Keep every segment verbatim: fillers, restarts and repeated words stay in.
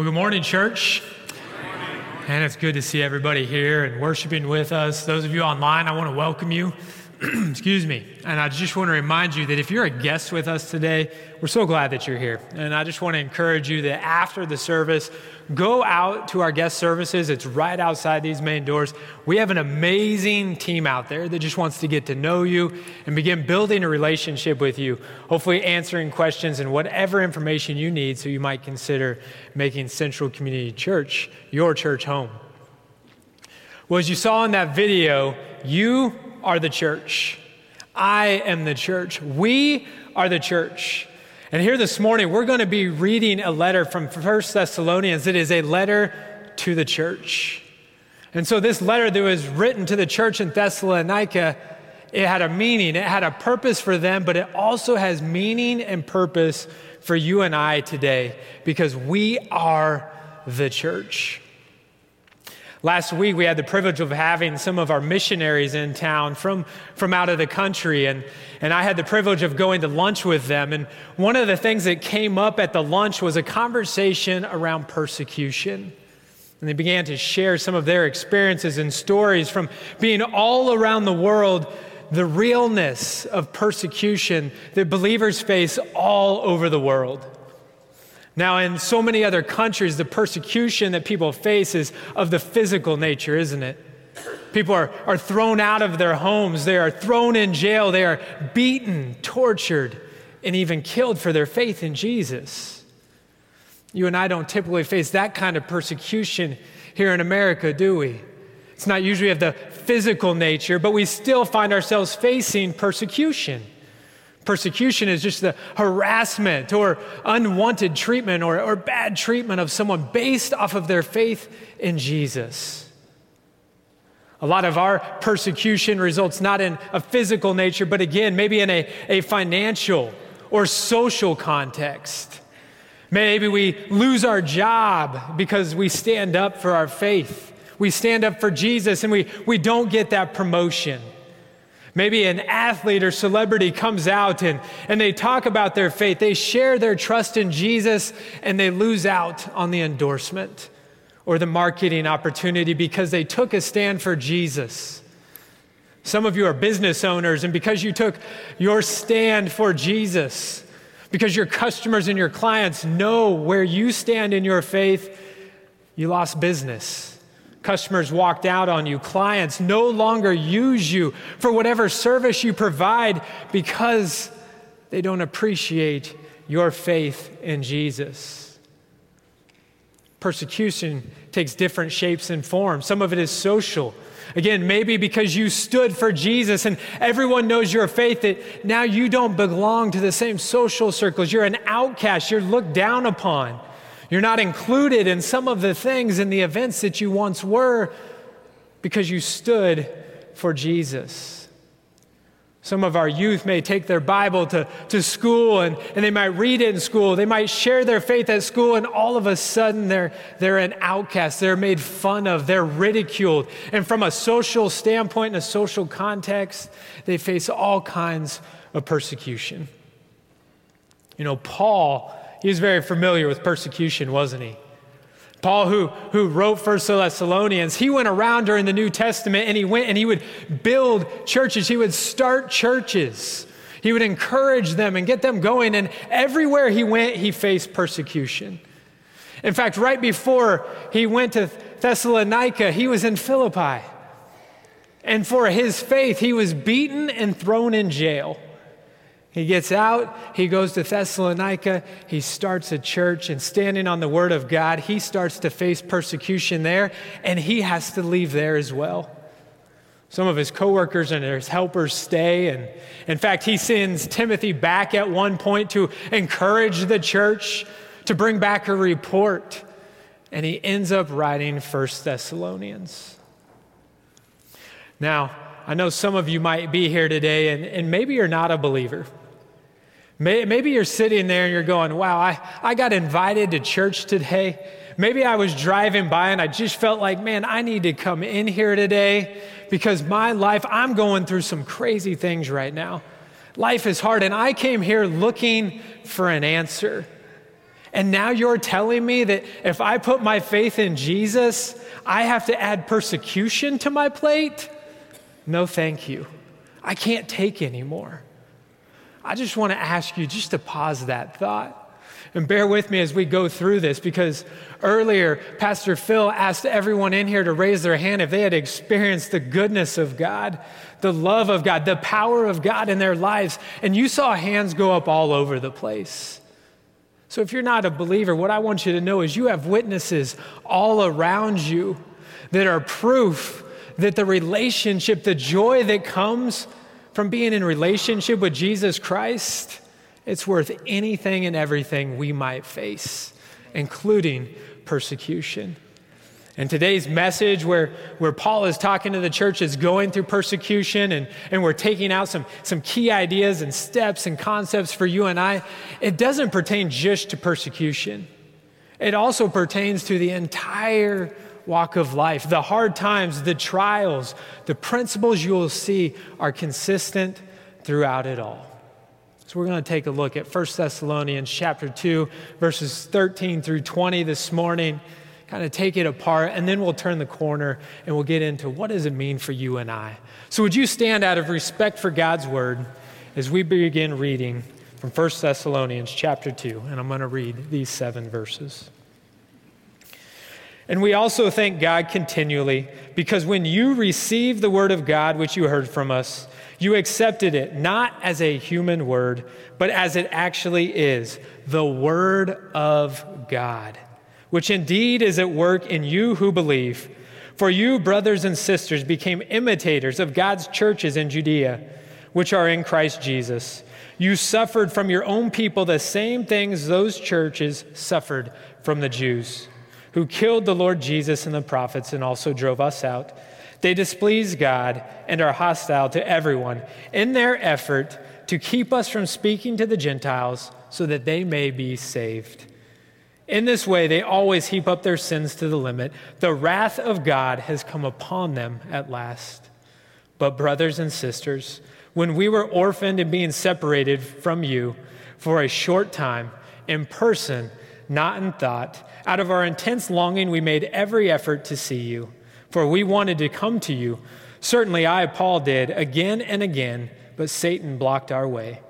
Well, good morning, church. Good morning. And it's good to see everybody here and worshiping with us. Those of you online, I want to welcome you. Excuse me. And I just want to remind you that if you're a guest with us today, we're so glad that you're here. And I just want to encourage you that after the service, go out to our guest services. It's right outside these main doors. We have an amazing team out there that just wants to get to know you and begin building a relationship with you, hopefully answering questions and whatever information you need so you might consider making Central Community Church your church home. Well, as you saw in that video, you are the church. I am the church. We are the church. And here this morning, we're going to be reading a letter from First Thessalonians. It is a letter to the church. And so this letter that was written to the church in Thessalonica, it had a meaning, it had a purpose for them, but it also has meaning and purpose for you and I today because we are the church. Last week, we had the privilege of having some of our missionaries in town from, from out of the country, and, and I had the privilege of going to lunch with them. And one of the things that came up at the lunch was a conversation around persecution. And they began to share some of their experiences and stories from being all around the world, the realness of persecution that believers face all over the world. Now, in so many other countries, the persecution that people face is of the physical nature, isn't it? People are, are thrown out of their homes. They are thrown in jail. They are beaten, tortured, and even killed for their faith in Jesus. You and I don't typically face that kind of persecution here in America, do we? It's not usually of the physical nature, but we still find ourselves facing persecution. Persecution is just the harassment or unwanted treatment or, or bad treatment of someone based off of their faith in Jesus. A lot of our persecution results not in a physical nature, but again, maybe in a, a financial or social context. Maybe we lose our job because we stand up for our faith. We stand up for Jesus and we, we don't get that promotion. Maybe an athlete or celebrity comes out and, and they talk about their faith. They share their trust in Jesus and they lose out on the endorsement or the marketing opportunity because they took a stand for Jesus. Some of you are business owners, and because you took your stand for Jesus, because your customers and your clients know where you stand in your faith, you lost business. Customers walked out on you. Clients no longer use you for whatever service you provide because they don't appreciate your faith in Jesus. Persecution takes different shapes and forms. Some of it is social. Again, maybe because you stood for Jesus and everyone knows your faith that now you don't belong to the same social circles. You're an outcast. You're looked down upon. You're not included in some of the things and the events that you once were because you stood for Jesus. Some of our youth may take their Bible to, to school and, and they might read it in school. They might share their faith at school, and all of a sudden they're, they're an outcast. They're made fun of. They're ridiculed. And from a social standpoint and a social context, they face all kinds of persecution. You know, Paul, he was very familiar with persecution, wasn't he? Paul, who, who wrote First Thessalonians, he went around during the New Testament and he went and he would build churches. He would start churches. He would encourage them and get them going. And everywhere he went, he faced persecution. In fact, right before he went to Thessalonica, he was in Philippi. And for his faith, he was beaten and thrown in jail. He gets out, he goes to Thessalonica, he starts a church, and standing on the word of God, he starts to face persecution there, and he has to leave there as well. Some of his coworkers and his helpers stay, and in fact, he sends Timothy back at one point to encourage the church, to bring back a report, and he ends up writing First Thessalonians. Now, I know some of you might be here today, and, and maybe you're not a believer. Maybe you're sitting there and you're going, wow, I, I got invited to church today. Maybe I was driving by and I just felt like, man, I need to come in here today because my life, I'm going through some crazy things right now. Life is hard, and I came here looking for an answer. And now you're telling me that if I put my faith in Jesus, I have to add persecution to my plate? No, thank you. I can't take anymore. I just want to ask you just to pause that thought and bear with me as we go through this, because earlier Pastor Phil asked everyone in here to raise their hand if they had experienced the goodness of God, the love of God, the power of God in their lives. And you saw hands go up all over the place. So if you're not a believer, what I want you to know is you have witnesses all around you that are proof that the relationship, the joy that comes from being in relationship with Jesus Christ, it's worth anything and everything we might face, including persecution. And today's message where, where Paul is talking to the church is going through persecution, and, and we're taking out some, some key ideas and steps and concepts for you and I. It doesn't pertain just to persecution. It also pertains to the entire walk of life. The hard times, the trials, the principles you will see are consistent throughout it all. So we're going to take a look at First Thessalonians chapter two, verses thirteen through twenty this morning, kind of take it apart, and then we'll turn the corner and we'll get into what does it mean for you and I. So would you stand out of respect for God's word as we begin reading from First Thessalonians chapter two, and I'm going to read these seven verses. And we also thank God continually, because when you received the word of God, which you heard from us, you accepted it, not as a human word, but as it actually is, the word of God, which indeed is at work in you who believe. For you, brothers and sisters, became imitators of God's churches in Judea, which are in Christ Jesus. You suffered from your own people the same things those churches suffered from the Jews, who killed the Lord Jesus and the prophets and also drove us out. They displease God and are hostile to everyone in their effort to keep us from speaking to the Gentiles so that they may be saved. In this way, they always heap up their sins to the limit. The wrath of God has come upon them at last. But brothers and sisters, when we were orphaned and being separated from you for a short time, in person, not in thought, out of our intense longing, we made every effort to see you. For we wanted to come to you. Certainly I, Paul, did again and again, but Satan blocked our way.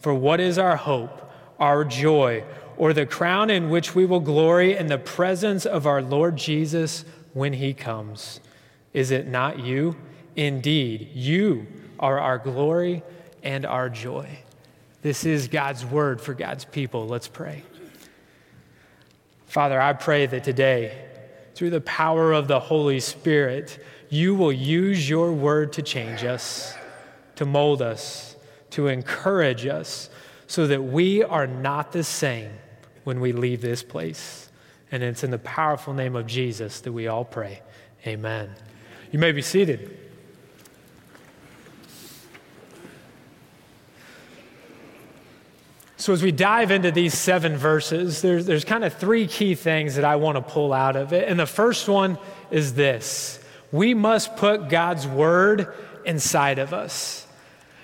For what is our hope, our joy, or the crown in which we will glory in the presence of our Lord Jesus when he comes? Is it not you? Indeed, you are our glory and our joy. This is God's word for God's people. Let's pray. Father, I pray that today, through the power of the Holy Spirit, you will use your word to change us, to mold us, to encourage us, so that we are not the same when we leave this place. And it's in the powerful name of Jesus that we all pray. Amen. You may be seated. So as we dive into these seven verses, there's, there's kind of three key things that I want to pull out of it. And the first one is this: we must put God's word inside of us.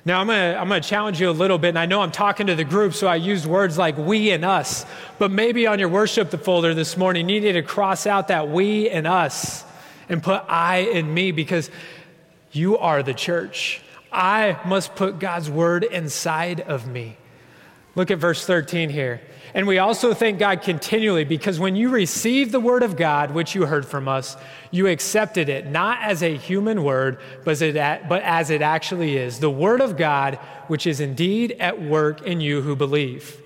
Now, I'm going to I'm going to challenge you a little bit, and I know I'm talking to the group, so I used words like we and us. But maybe on your worship folder this morning, you need to cross out that we and us and put I and me, because you are the church. I must put God's word inside of me. Look at verse thirteen here. And we also thank God continually, because when you received the word of God, which you heard from us, you accepted it, not as a human word, but as it actually is, the word of God, which is indeed at work in you who believe.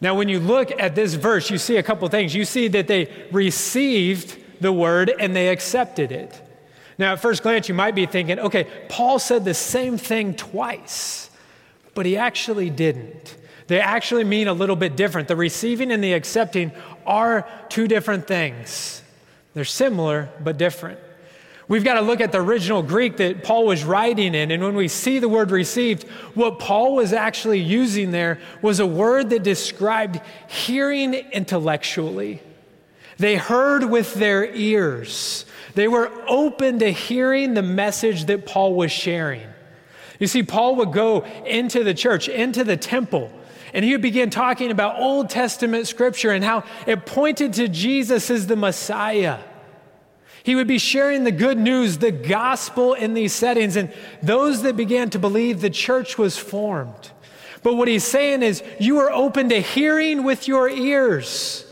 Now, when you look at this verse, you see a couple things. You see that they received the word and they accepted it. Now, at first glance, you might be thinking, okay, Paul said the same thing twice, but he actually didn't. They actually mean a little bit different. The receiving and the accepting are two different things. They're similar, but different. We've got to look at the original Greek that Paul was writing in, and when we see the word received, what Paul was actually using there was a word that described hearing intellectually. They heard with their ears. They were open to hearing the message that Paul was sharing. You see, Paul would go into the church, into the temple, And he began talking about Old Testament scripture and how it pointed to Jesus as the Messiah. He would be sharing the good news, the gospel in these settings. And those that began to believe, the church was formed. But what he's saying is, you are open to hearing with your ears.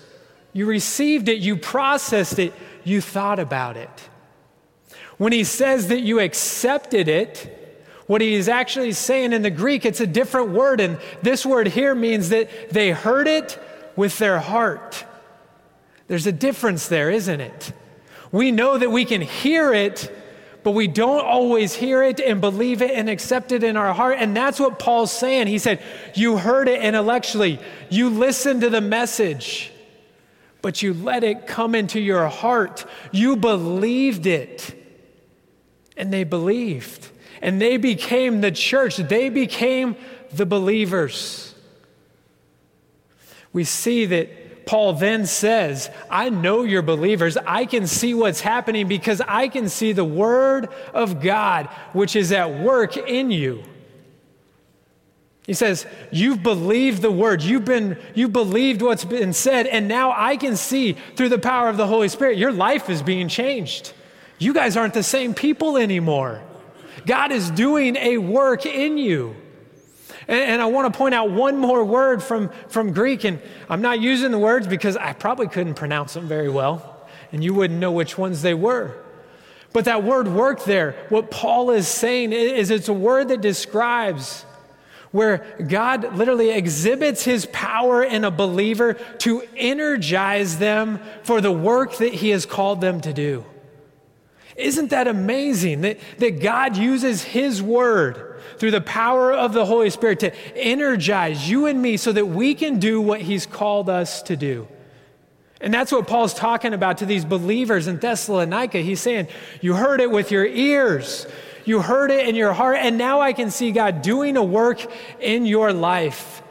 You received it, you processed it, you thought about it. When he says that you accepted it, what he is actually saying in the Greek, it's a different word. And this word here means that they heard it with their heart. There's a difference there, isn't it? We know that we can hear it, but we don't always hear it and believe it and accept it in our heart. And that's what Paul's saying. He said, you heard it intellectually. You listened to the message, but you let it come into your heart. You believed it. And they believed. And they became the church. They became the believers. We see that Paul then says, I know you're believers. I can see what's happening because I can see the word of God, which is at work in you. He says, you've believed the word. You've been, you believed what's been said. And now I can see through the power of the Holy Spirit, your life is being changed. You guys aren't the same people anymore. God is doing a work in you. And, and I want to point out one more word from, from Greek, and I'm not using the words because I probably couldn't pronounce them very well, and you wouldn't know which ones they were. But that word work there, what Paul is saying is it's a word that describes where God literally exhibits his power in a believer to energize them for the work that he has called them to do. Isn't that amazing that, that God uses his word through the power of the Holy Spirit to energize you and me so that we can do what he's called us to do? And that's what Paul's talking about to these believers in Thessalonica. He's saying, you heard it with your ears. You heard it in your heart. And now I can see God doing a work in your life.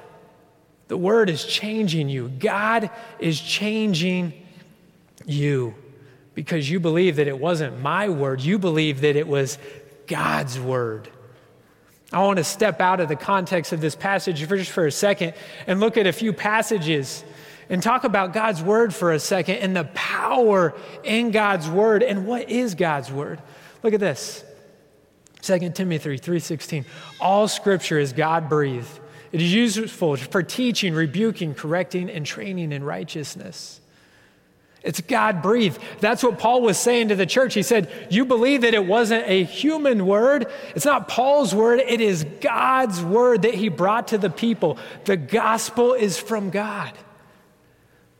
The word is changing you. God is changing you. Because you believe that it wasn't my word. You believe that it was God's word. I want to step out of the context of this passage for just for a second and look at a few passages and talk about God's word for a second and the power in God's word and what is God's word. Look at this. Second Timothy three sixteen. All scripture is God-breathed. It is useful for teaching, rebuking, correcting, and training in righteousness. It's God-breathed. That's what Paul was saying to the church. He said, you believe that it wasn't a human word. It's not Paul's word. It is God's word that he brought to the people. The gospel is from God.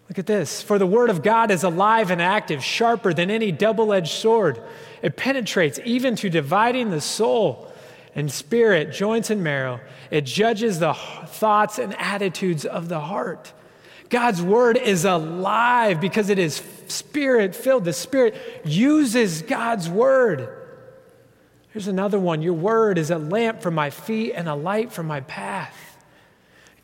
Look at this. For the word of God is alive and active, sharper than any double-edged sword. It penetrates even to dividing the soul and spirit, joints and marrow. It judges the thoughts and attitudes of the heart. God's word is alive because it is spirit-filled. The Spirit uses God's word. Here's another one. Your word is a lamp for my feet and a light for my path.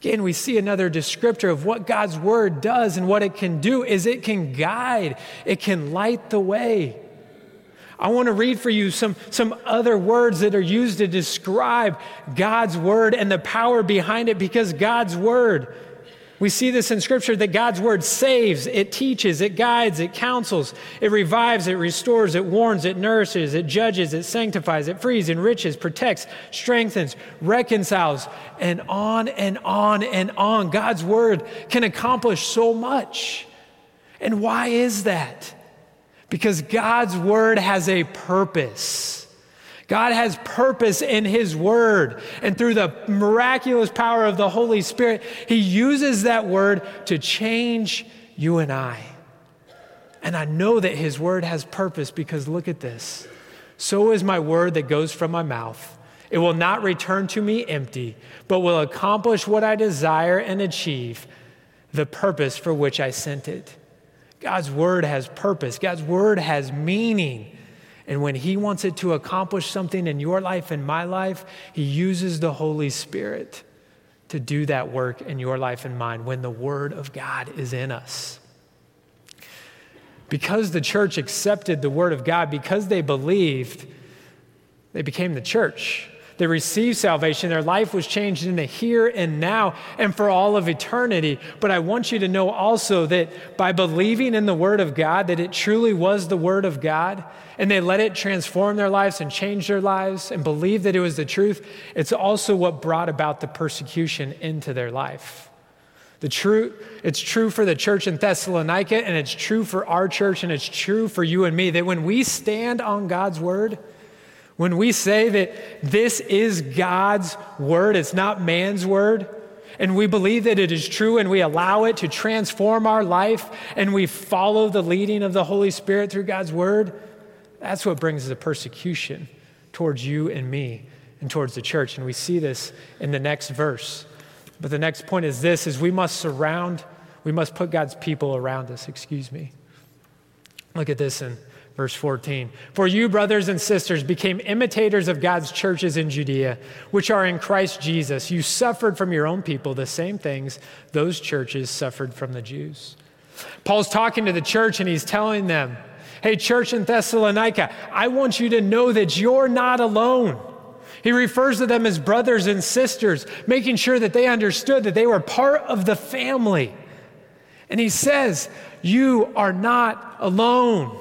Again, we see another descriptor of what God's word does and what it can do is it can guide. It can light the way. I want to read for you some, some other words that are used to describe God's word and the power behind it because God's word, we see this in Scripture that God's word saves, it teaches, it guides, it counsels, it revives, it restores, it warns, it nourishes, it judges, it sanctifies, it frees, enriches, protects, strengthens, reconciles, and on and on and on. God's word can accomplish so much. And why is that? Because God's word has a purpose. God has purpose in his word. And through the miraculous power of the Holy Spirit, he uses that word to change you and I. And I know that his word has purpose because look at this. So is my word that goes from my mouth. It will not return to me empty, but will accomplish what I desire and achieve the purpose for which I sent it. God's word has purpose. God's word has meaning. And when he wants it to accomplish something in your life and my life, he uses the Holy Spirit to do that work in your life and mine when the word of God is in us. Because the church accepted the word of God, because they believed, they became the church. They received salvation. Their life was changed in the here and now and for all of eternity. But I want you to know also that by believing in the Word of God, that it truly was the Word of God, and they let it transform their lives and change their lives and believe that it was the truth, it's also what brought about the persecution into their life. The true, it's true for the church in Thessalonica, and it's true for our church, and it's true for you and me, that when we stand on God's word, when we say that this is God's word, it's not man's word, and we believe that it is true, and we allow it to transform our life, and we follow the leading of the Holy Spirit through God's word, that's what brings the persecution towards you and me and towards the church. And we see this in the next verse. But the next point is this, is we must surround, we must put God's people around us, excuse me. Look at this in verse fourteen. For you, brothers and sisters, became imitators of God's churches in Judea, which are in Christ Jesus. You suffered from your own people the same things those churches suffered from the Jews. Paul's talking to the church and he's telling them, hey, church in Thessalonica, I want you to know that you're not alone. He refers to them as brothers and sisters, making sure that they understood that they were part of the family. And he says, you are not alone.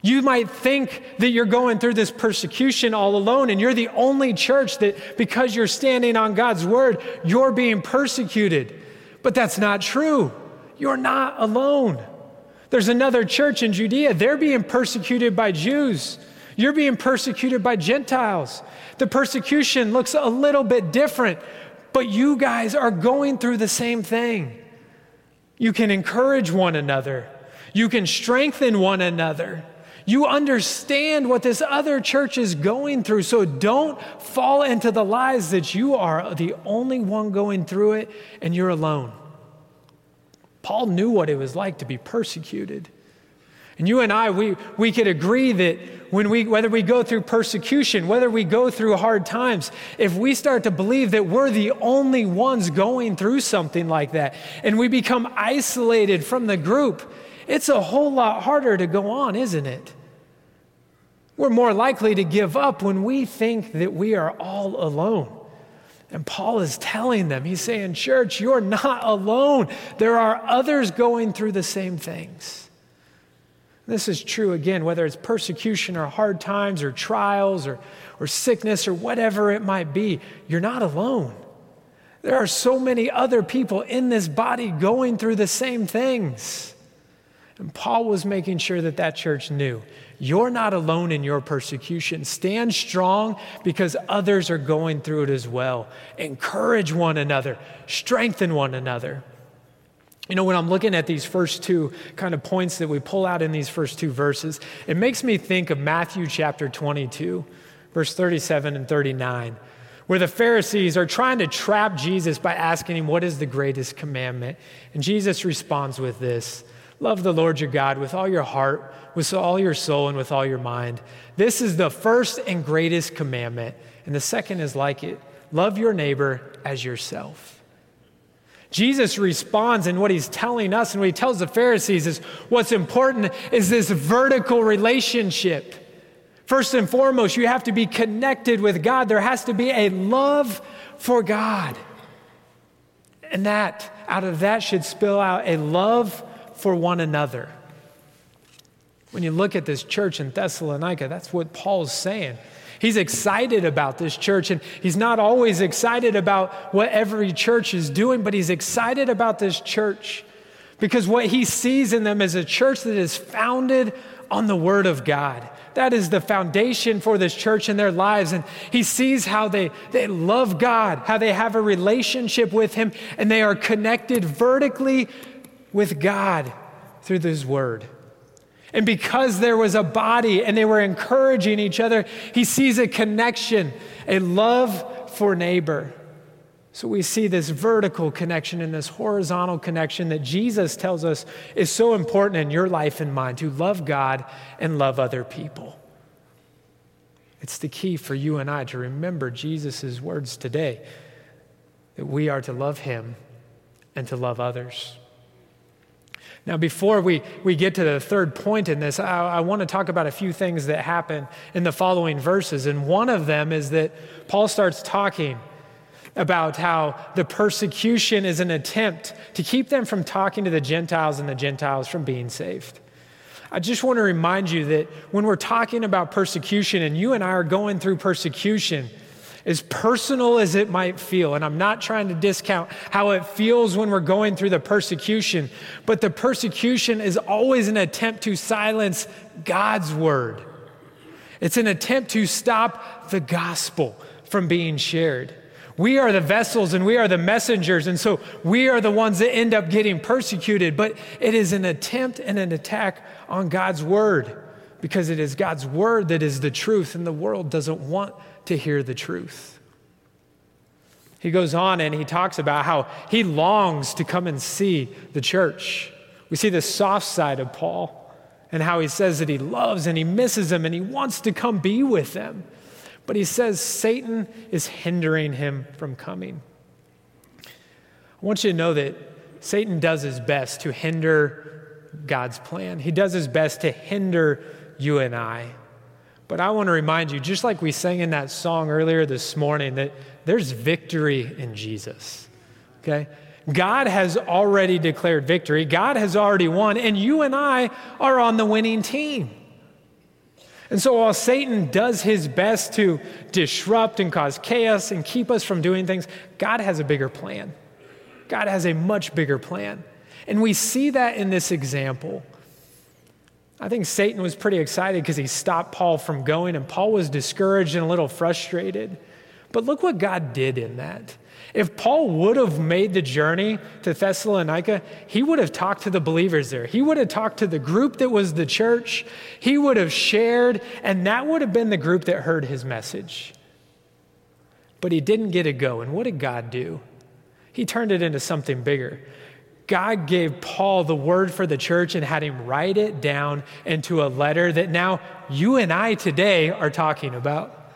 You might think that you're going through this persecution all alone, and you're the only church that, because you're standing on God's word, you're being persecuted. But that's not true. You're not alone. There's another church in Judea. They're being persecuted by Jews. You're being persecuted by Gentiles. The persecution looks a little bit different, but you guys are going through the same thing. You can encourage one another. You can strengthen one another. You understand what this other church is going through, so don't fall into the lies that you are the only one going through it and you're alone. Paul knew what it was like to be persecuted. And you and I, we, we could agree that when we, whether we go through persecution, whether we go through hard times, if we start to believe that we're the only ones going through something like that, and we become isolated from the group, it's a whole lot harder to go on, isn't it? We're more likely to give up when we think that we are all alone. And Paul is telling them, he's saying, church, you're not alone. There are others going through the same things. This is true, again, whether it's persecution or hard times or trials or, or sickness or whatever it might be, you're not alone. There are so many other people in this body going through the same things. And Paul was making sure that that church knew, you're not alone in your persecution. Stand strong because others are going through it as well. Encourage one another. Strengthen one another. You know, when I'm looking at these first two kind of points that we pull out in these first two verses, it makes me think of Matthew chapter twenty-two, verse thirty-seven and thirty-nine, where the Pharisees are trying to trap Jesus by asking him, what is the greatest commandment? And Jesus responds with this, love the Lord your God with all your heart, with all your soul, and with all your mind. This is the first and greatest commandment. And the second is like it, love your neighbor as yourself. Jesus responds, and what he's telling us and what he tells the Pharisees is what's important is this vertical relationship. First and foremost, you have to be connected with God. There has to be a love for God. And that, out of that should spill out a love for one another. When you look at this church in Thessalonica, that's what Paul's saying. He's excited about this church, and he's not always excited about what every church is doing, but he's excited about this church because what he sees in them is a church that is founded on the Word of God. That is the foundation for this church and their lives, and he sees how they, they love God, how they have a relationship with him, and they are connected vertically with God through this Word. And because there was a body and they were encouraging each other, he sees a connection, a love for neighbor. So we see this vertical connection and this horizontal connection that Jesus tells us is so important in your life and mine, to love God and love other people. It's the key for you and I to remember Jesus' words today, that we are to love him and to love others. Now, before we, we get to the third point in this, I, I want to talk about a few things that happen in the following verses. And one of them is that Paul starts talking about how the persecution is an attempt to keep them from talking to the Gentiles and the Gentiles from being saved. I just want to remind you that when we're talking about persecution, and you and I are going through persecution, as personal as it might feel, and I'm not trying to discount how it feels when we're going through the persecution, but the persecution is always an attempt to silence God's word. It's an attempt to stop the gospel from being shared. We are the vessels and we are the messengers, and so we are the ones that end up getting persecuted, but it is an attempt and an attack on God's word, because it is God's word that is the truth, and the world doesn't want to hear the truth. He goes on and he talks about how he longs to come and see the church. We see the soft side of Paul and how he says that he loves and he misses them and he wants to come be with them. But he says Satan is hindering him from coming. I want you to know that Satan does his best to hinder God's plan. He does his best to hinder you and I. But I want to remind you, just like we sang in that song earlier this morning, that there's victory in Jesus, okay? God has already declared victory. God has already won, and you and I are on the winning team. And so while Satan does his best to disrupt and cause chaos and keep us from doing things, God has a bigger plan. God has a much bigger plan. And we see that in this example. I think Satan was pretty excited because he stopped Paul from going, and Paul was discouraged and a little frustrated. But look what God did in that. If Paul would have made the journey to Thessalonica, he would have talked to the believers there. He would have talked to the group that was the church. He would have shared, and that would have been the group that heard his message. But he didn't get to go, and what did God do? He turned it into something bigger. God gave Paul the word for the church and had him write it down into a letter that now you and I today are talking about.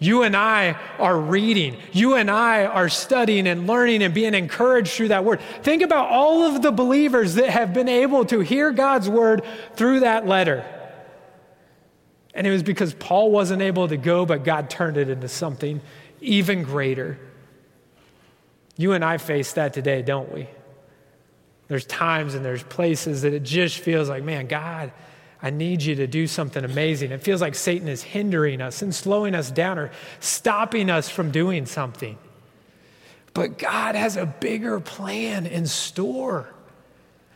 You and I are reading. You and I are studying and learning and being encouraged through that word. Think about all of the believers that have been able to hear God's word through that letter. And it was because Paul wasn't able to go, but God turned it into something even greater. You and I face that today, don't we? There's times and there's places that it just feels like, man, God, I need you to do something amazing. It feels like Satan is hindering us and slowing us down or stopping us from doing something. But God has a bigger plan in store.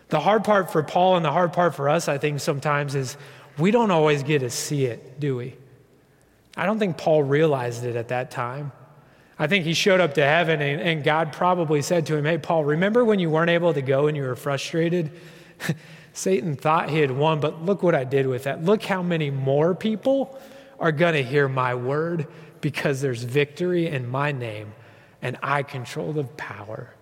The hard part for Paul and the hard part for us, I think, sometimes is we don't always get to see it, do we? I don't think Paul realized it at that time. I think he showed up to heaven and, and God probably said to him, hey, Paul, remember when you weren't able to go and you were frustrated? Satan thought he had won, but look what I did with that. Look how many more people are going to hear my word because there's victory in my name and I control the power.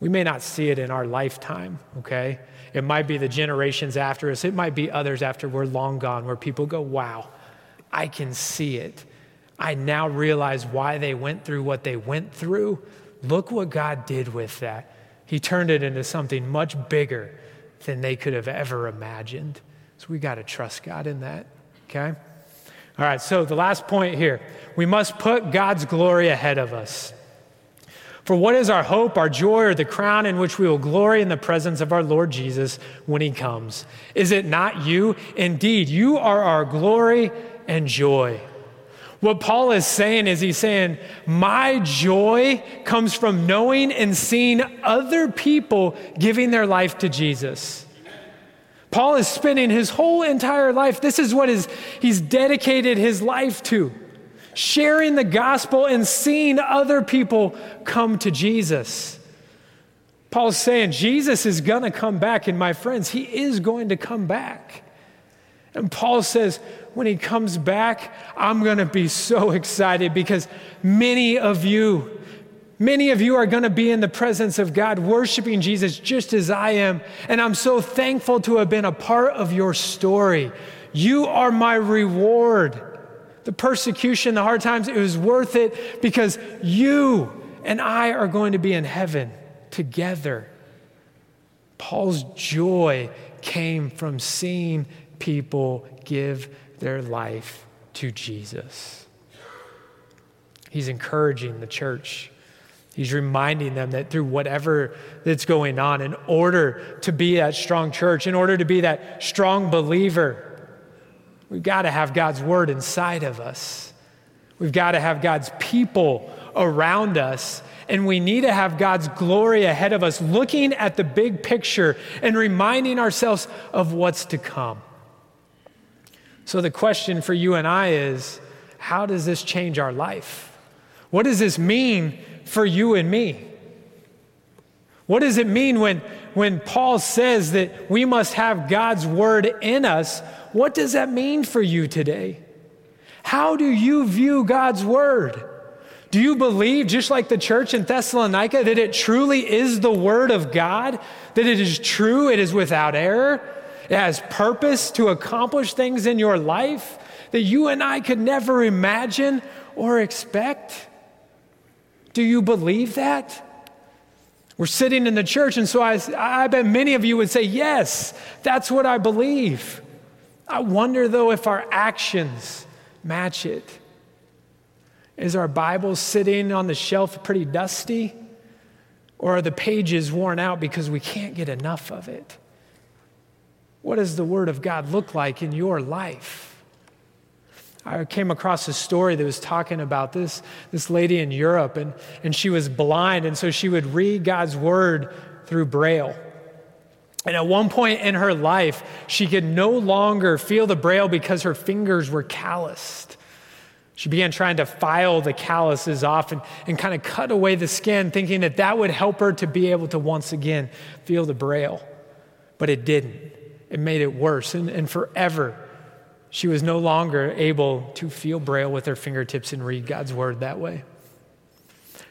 We may not see it in our lifetime, okay? It might be the generations after us. It might be others after we're long gone where people go, wow, I can see it. I now realize why they went through what they went through. Look what God did with that. He turned it into something much bigger than they could have ever imagined. So we got to trust God in that, okay? All right, so the last point here. We must put God's glory ahead of us. For what is our hope, our joy, or the crown in which we will glory in the presence of our Lord Jesus when he comes? Is it not you? Indeed, you are our glory and joy. What Paul is saying is he's saying, my joy comes from knowing and seeing other people giving their life to Jesus. Paul is spending his whole entire life, this is what his, he's dedicated his life to, sharing the gospel and seeing other people come to Jesus. Paul's saying, Jesus is gonna come back, and my friends, he is going to come back. And Paul says, when he comes back, I'm going to be so excited because many of you, many of you are going to be in the presence of God worshiping Jesus just as I am. And I'm so thankful to have been a part of your story. You are my reward. The persecution, the hard times, it was worth it because you and I are going to be in heaven together. Paul's joy came from seeing people give their life to Jesus. He's encouraging the church. He's reminding them that through whatever that's going on, in order to be that strong church, in order to be that strong believer, we've got to have God's word inside of us. We've got to have God's people around us, and we need to have God's glory ahead of us, looking at the big picture and reminding ourselves of what's to come. So the question for you and I is, how does this change our life? What does this mean for you and me? What does it mean when, when Paul says that we must have God's word in us? What does that mean for you today? How do you view God's word? Do you believe, just like the church in Thessalonica, that it truly is the word of God, that it is true, it is without error, it has purpose to accomplish things in your life that you and I could never imagine or expect? Do you believe that? We're sitting in the church, and so I, I bet many of you would say, yes, that's what I believe. I wonder, though, if our actions match it. Is our Bible sitting on the shelf pretty dusty? Or are the pages worn out because we can't get enough of it? What does the Word of God look like in your life? I came across a story that was talking about this, this lady in Europe, and, and she was blind, and so she would read God's Word through Braille. And at one point in her life, she could no longer feel the Braille because her fingers were calloused. She began trying to file the calluses off and, and kind of cut away the skin, thinking that that would help her to be able to once again feel the Braille. But it didn't. It made it worse. And, and forever, she was no longer able to feel Braille with her fingertips and read God's word that way.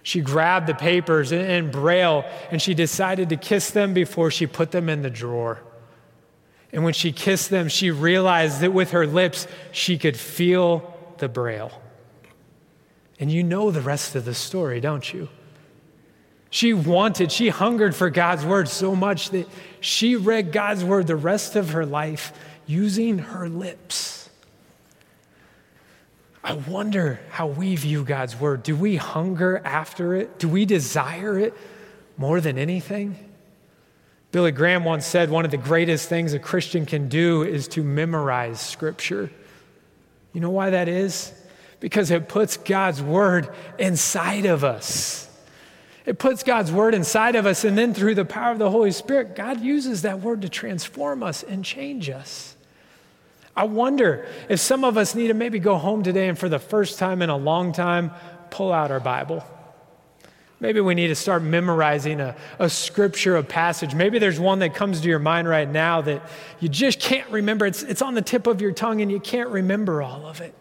She grabbed the papers in, in Braille, and she decided to kiss them before she put them in the drawer. And when she kissed them, she realized that with her lips, she could feel the Braille. And you know the rest of the story, don't you? She wanted, she hungered for God's word so much that she read God's word the rest of her life using her lips. I wonder how we view God's word. Do we hunger after it? Do we desire it more than anything? Billy Graham once said one of the greatest things a Christian can do is to memorize Scripture. You know why that is? Because it puts God's word inside of us. It puts God's word inside of us, and then through the power of the Holy Spirit, God uses that word to transform us and change us. I wonder if some of us need to maybe go home today and for the first time in a long time, pull out our Bible. Maybe we need to start memorizing a, a scripture, a passage. Maybe there's one that comes to your mind right now that you just can't remember. It's, it's on the tip of your tongue and you can't remember all of it.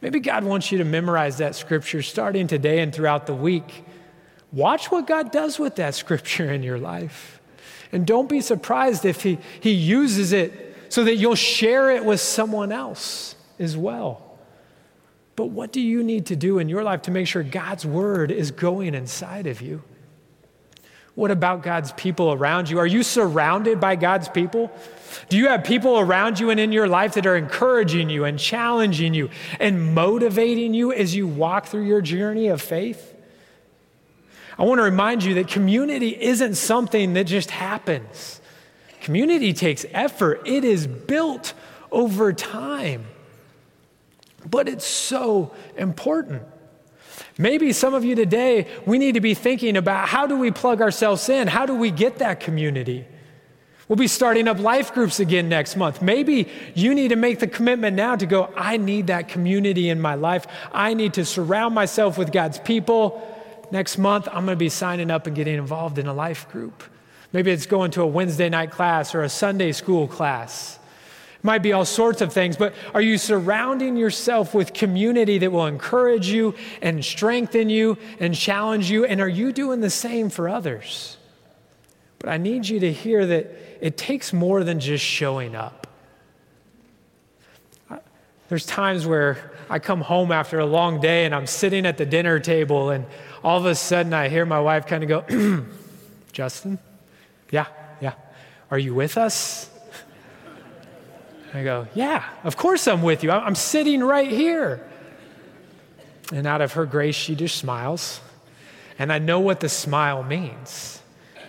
Maybe God wants you to memorize that scripture starting today and throughout the week. Watch what God does with that scripture in your life. And don't be surprised if he, he uses it so that you'll share it with someone else as well. But what do you need to do in your life to make sure God's word is going inside of you? What about God's people around you? Are you surrounded by God's people? Do you have people around you and in your life that are encouraging you and challenging you and motivating you as you walk through your journey of faith? I want to remind you that community isn't something that just happens. Community takes effort. It is built over time. But it's so important. Maybe some of you today, we need to be thinking about how do we plug ourselves in? How do we get that community? We'll be starting up life groups again next month. Maybe you need to make the commitment now to go, I need that community in my life. I need to surround myself with God's people. Next month, I'm going to be signing up and getting involved in a life group. Maybe it's going to a Wednesday night class or a Sunday school class. Might be all sorts of things, but are you surrounding yourself with community that will encourage you and strengthen you and challenge you? And are you doing the same for others? But I need you to hear that it takes more than just showing up. I, there's times where I come home after a long day and I'm sitting at the dinner table and all of a sudden I hear my wife kind of go, Justin, yeah, yeah. are you with us? I go, yeah, of course I'm with you. I'm sitting right here. And out of her grace, she just smiles. And I know what the smile means.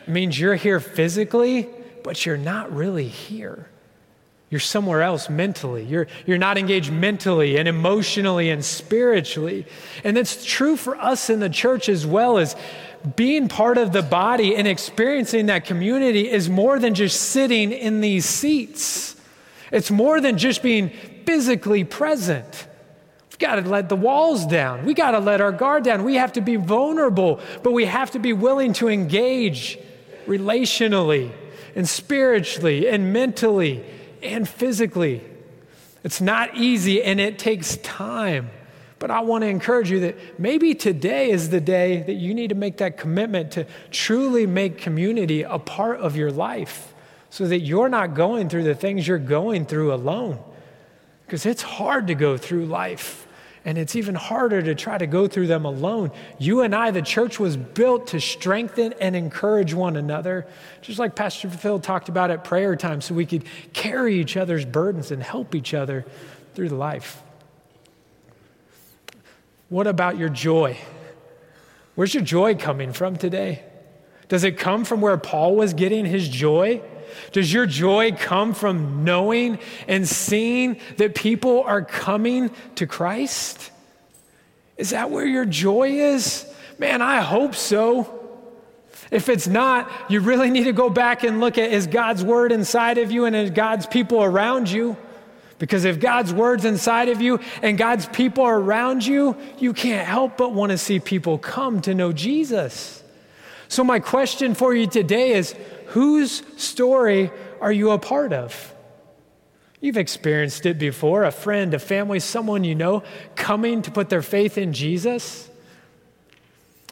It means you're here physically, but you're not really here. You're somewhere else mentally. You're, you're not engaged mentally and emotionally and spiritually. And that's true for us in the church as well. As being part of the body and experiencing that community is more than just sitting in these seats. It's more than just being physically present. We've got to let the walls down. We got to let our guard down. We have to be vulnerable, but we have to be willing to engage relationally and spiritually and mentally and physically. It's not easy and it takes time, but I want to encourage you that maybe today is the day that you need to make that commitment to truly make community a part of your life so that you're not going through the things you're going through alone, because it's hard to go through life and it's even harder to try to go through them alone. You and I, the church was built to strengthen and encourage one another, just like Pastor Phil talked about at prayer time, so we could carry each other's burdens and help each other through life. What about your joy? Where's your joy coming from today? Does it come from where Paul was getting his joy? Does your joy come from knowing and seeing that people are coming to Christ? Is that where your joy is? Man, I hope so. If it's not, you really need to go back and look at, is God's word inside of you and is God's people around you? Because if God's word's inside of you and God's people are around you, you can't help but want to see people come to know Jesus. So my question for you today is, whose story are you a part of? You've experienced it before, a friend, a family, someone you know, coming to put their faith in Jesus.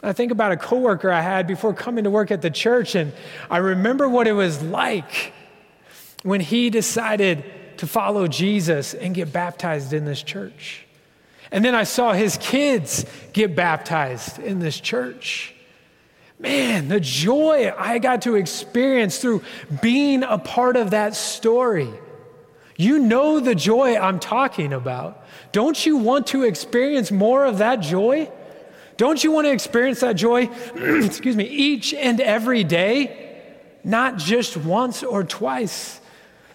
I think about a coworker I had before coming to work at the church, and I remember what it was like when he decided to follow Jesus and get baptized in this church. And then I saw his kids get baptized in this church. Man, the joy I got to experience through being a part of that story. You know the joy I'm talking about. Don't you want to experience more of that joy? Don't you want to experience that joy, excuse me, each and every day, not just once or twice?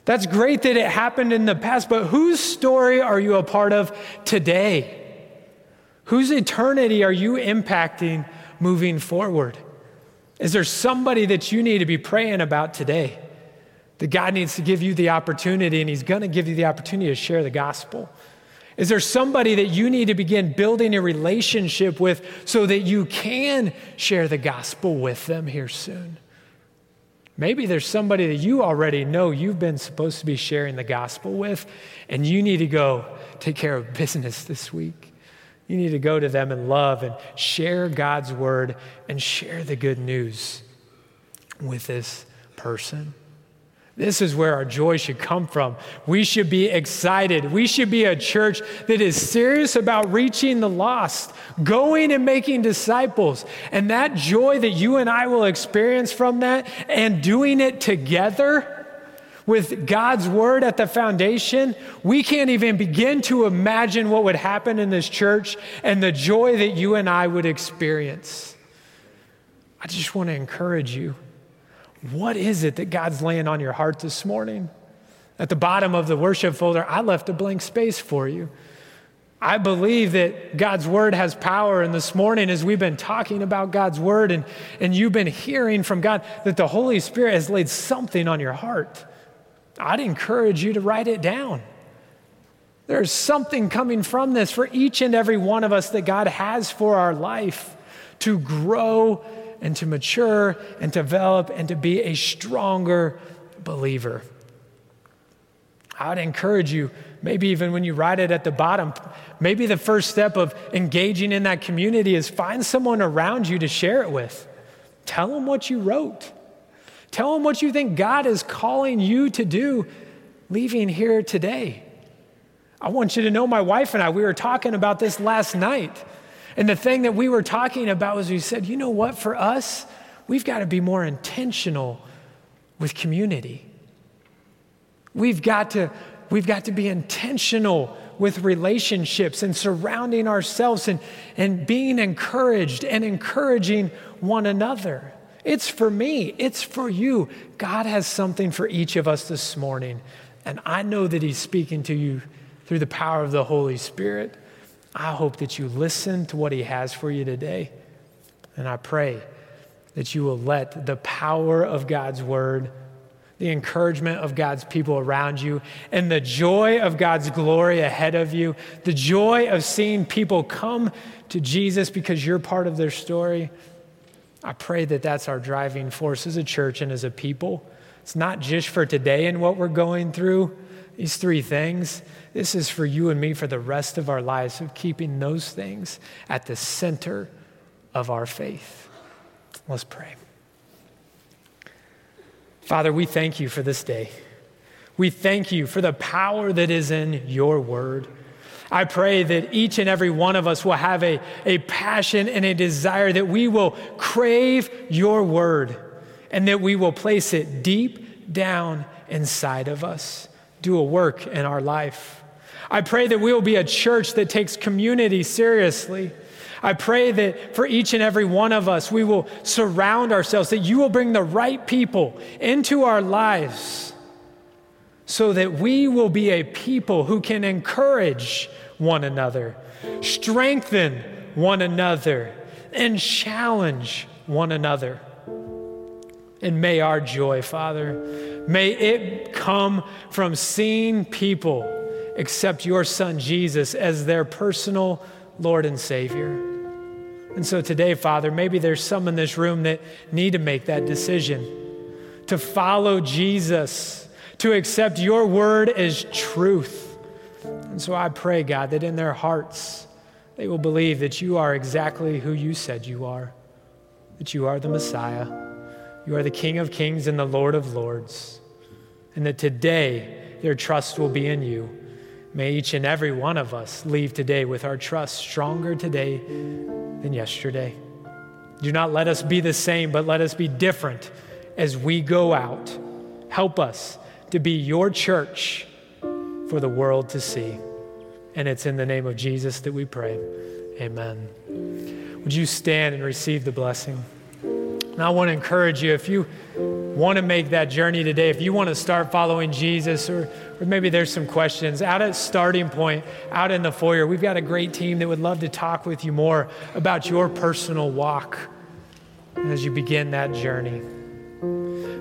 That's great that it happened in the past, but whose story are you a part of today? Whose eternity are you impacting moving forward? Is there somebody that you need to be praying about today? That God needs to give you the opportunity, and he's going to give you the opportunity to share the gospel. Is there somebody that you need to begin building a relationship with so that you can share the gospel with them here soon? Maybe there's somebody that you already know you've been supposed to be sharing the gospel with, and you need to go take care of business this week. You need to go to them in love and share God's word and share the good news with this person. This is where our joy should come from. We should be excited. We should be a church that is serious about reaching the lost, going and making disciples. And that joy that you and I will experience from that and doing it together with God's word at the foundation, we can't even begin to imagine what would happen in this church and the joy that you and I would experience. I just want to encourage you. What is it that God's laying on your heart this morning? At the bottom of the worship folder, I left a blank space for you. I believe that God's word has power, and this morning as we've been talking about God's word and, and you've been hearing from God, that the Holy Spirit has laid something on your heart. I'd encourage you to write it down. There's something coming from this for each and every one of us that God has for our life to grow and to mature and develop and to be a stronger believer. I'd encourage you, maybe even when you write it at the bottom, maybe the first step of engaging in that community is find someone around you to share it with. Tell them what you wrote. Tell them what you think God is calling you to do leaving here today. I want you to know my wife and I, we were talking about this last night. And the thing that we were talking about was we said, you know what, for us, we've got to be more intentional with community. We've got to, we've got to be intentional with relationships and surrounding ourselves and, and being encouraged and encouraging one another. It's for me. It's for you. God has something for each of us this morning. And I know that he's speaking to you through the power of the Holy Spirit. I hope that you listen to what he has for you today. And I pray that you will let the power of God's word, the encouragement of God's people around you, and the joy of God's glory ahead of you, the joy of seeing people come to Jesus because you're part of their story. I pray that that's our driving force as a church and as a people. It's not just for today and what we're going through, these three things. This is for you and me for the rest of our lives, of keeping those things at the center of our faith. Let's pray. Father, we thank you for this day. We thank you for the power that is in your word. I pray that each and every one of us will have a, a passion and a desire that we will crave your word and that we will place it deep down inside of us, do a work in our life. I pray that we will be a church that takes community seriously. I pray that for each and every one of us, we will surround ourselves, that you will bring the right people into our lives so that we will be a people who can encourage one another, strengthen one another, and challenge one another. And may our joy, Father, may it come from seeing people accept your Son Jesus as their personal Lord and Savior. And so today, Father, maybe there's some in this room that need to make that decision to follow Jesus, to accept your word as truth. And so I pray, God, that in their hearts, they will believe that you are exactly who you said you are, that you are the Messiah, you are the King of Kings and the Lord of Lords, and that today their trust will be in you. May each and every one of us leave today with our trust stronger today than yesterday. Do not let us be the same, but let us be different as we go out. Help us to be your church for the world to see. And it's in the name of Jesus that we pray. Amen. Would you stand and receive the blessing? And I want to encourage you, if you want to make that journey today, if you want to start following Jesus, or, or maybe there's some questions, out at Starting Point, out in the foyer, we've got a great team that would love to talk with you more about your personal walk as you begin that journey.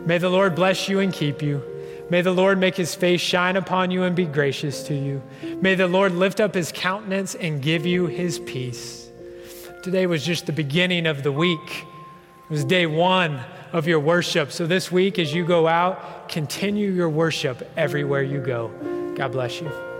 May the Lord bless you and keep you. May the Lord make his face shine upon you and be gracious to you. May the Lord lift up his countenance and give you his peace. Today was just the beginning of the week. It was day one of your worship. So this week, as you go out, continue your worship everywhere you go. God bless you.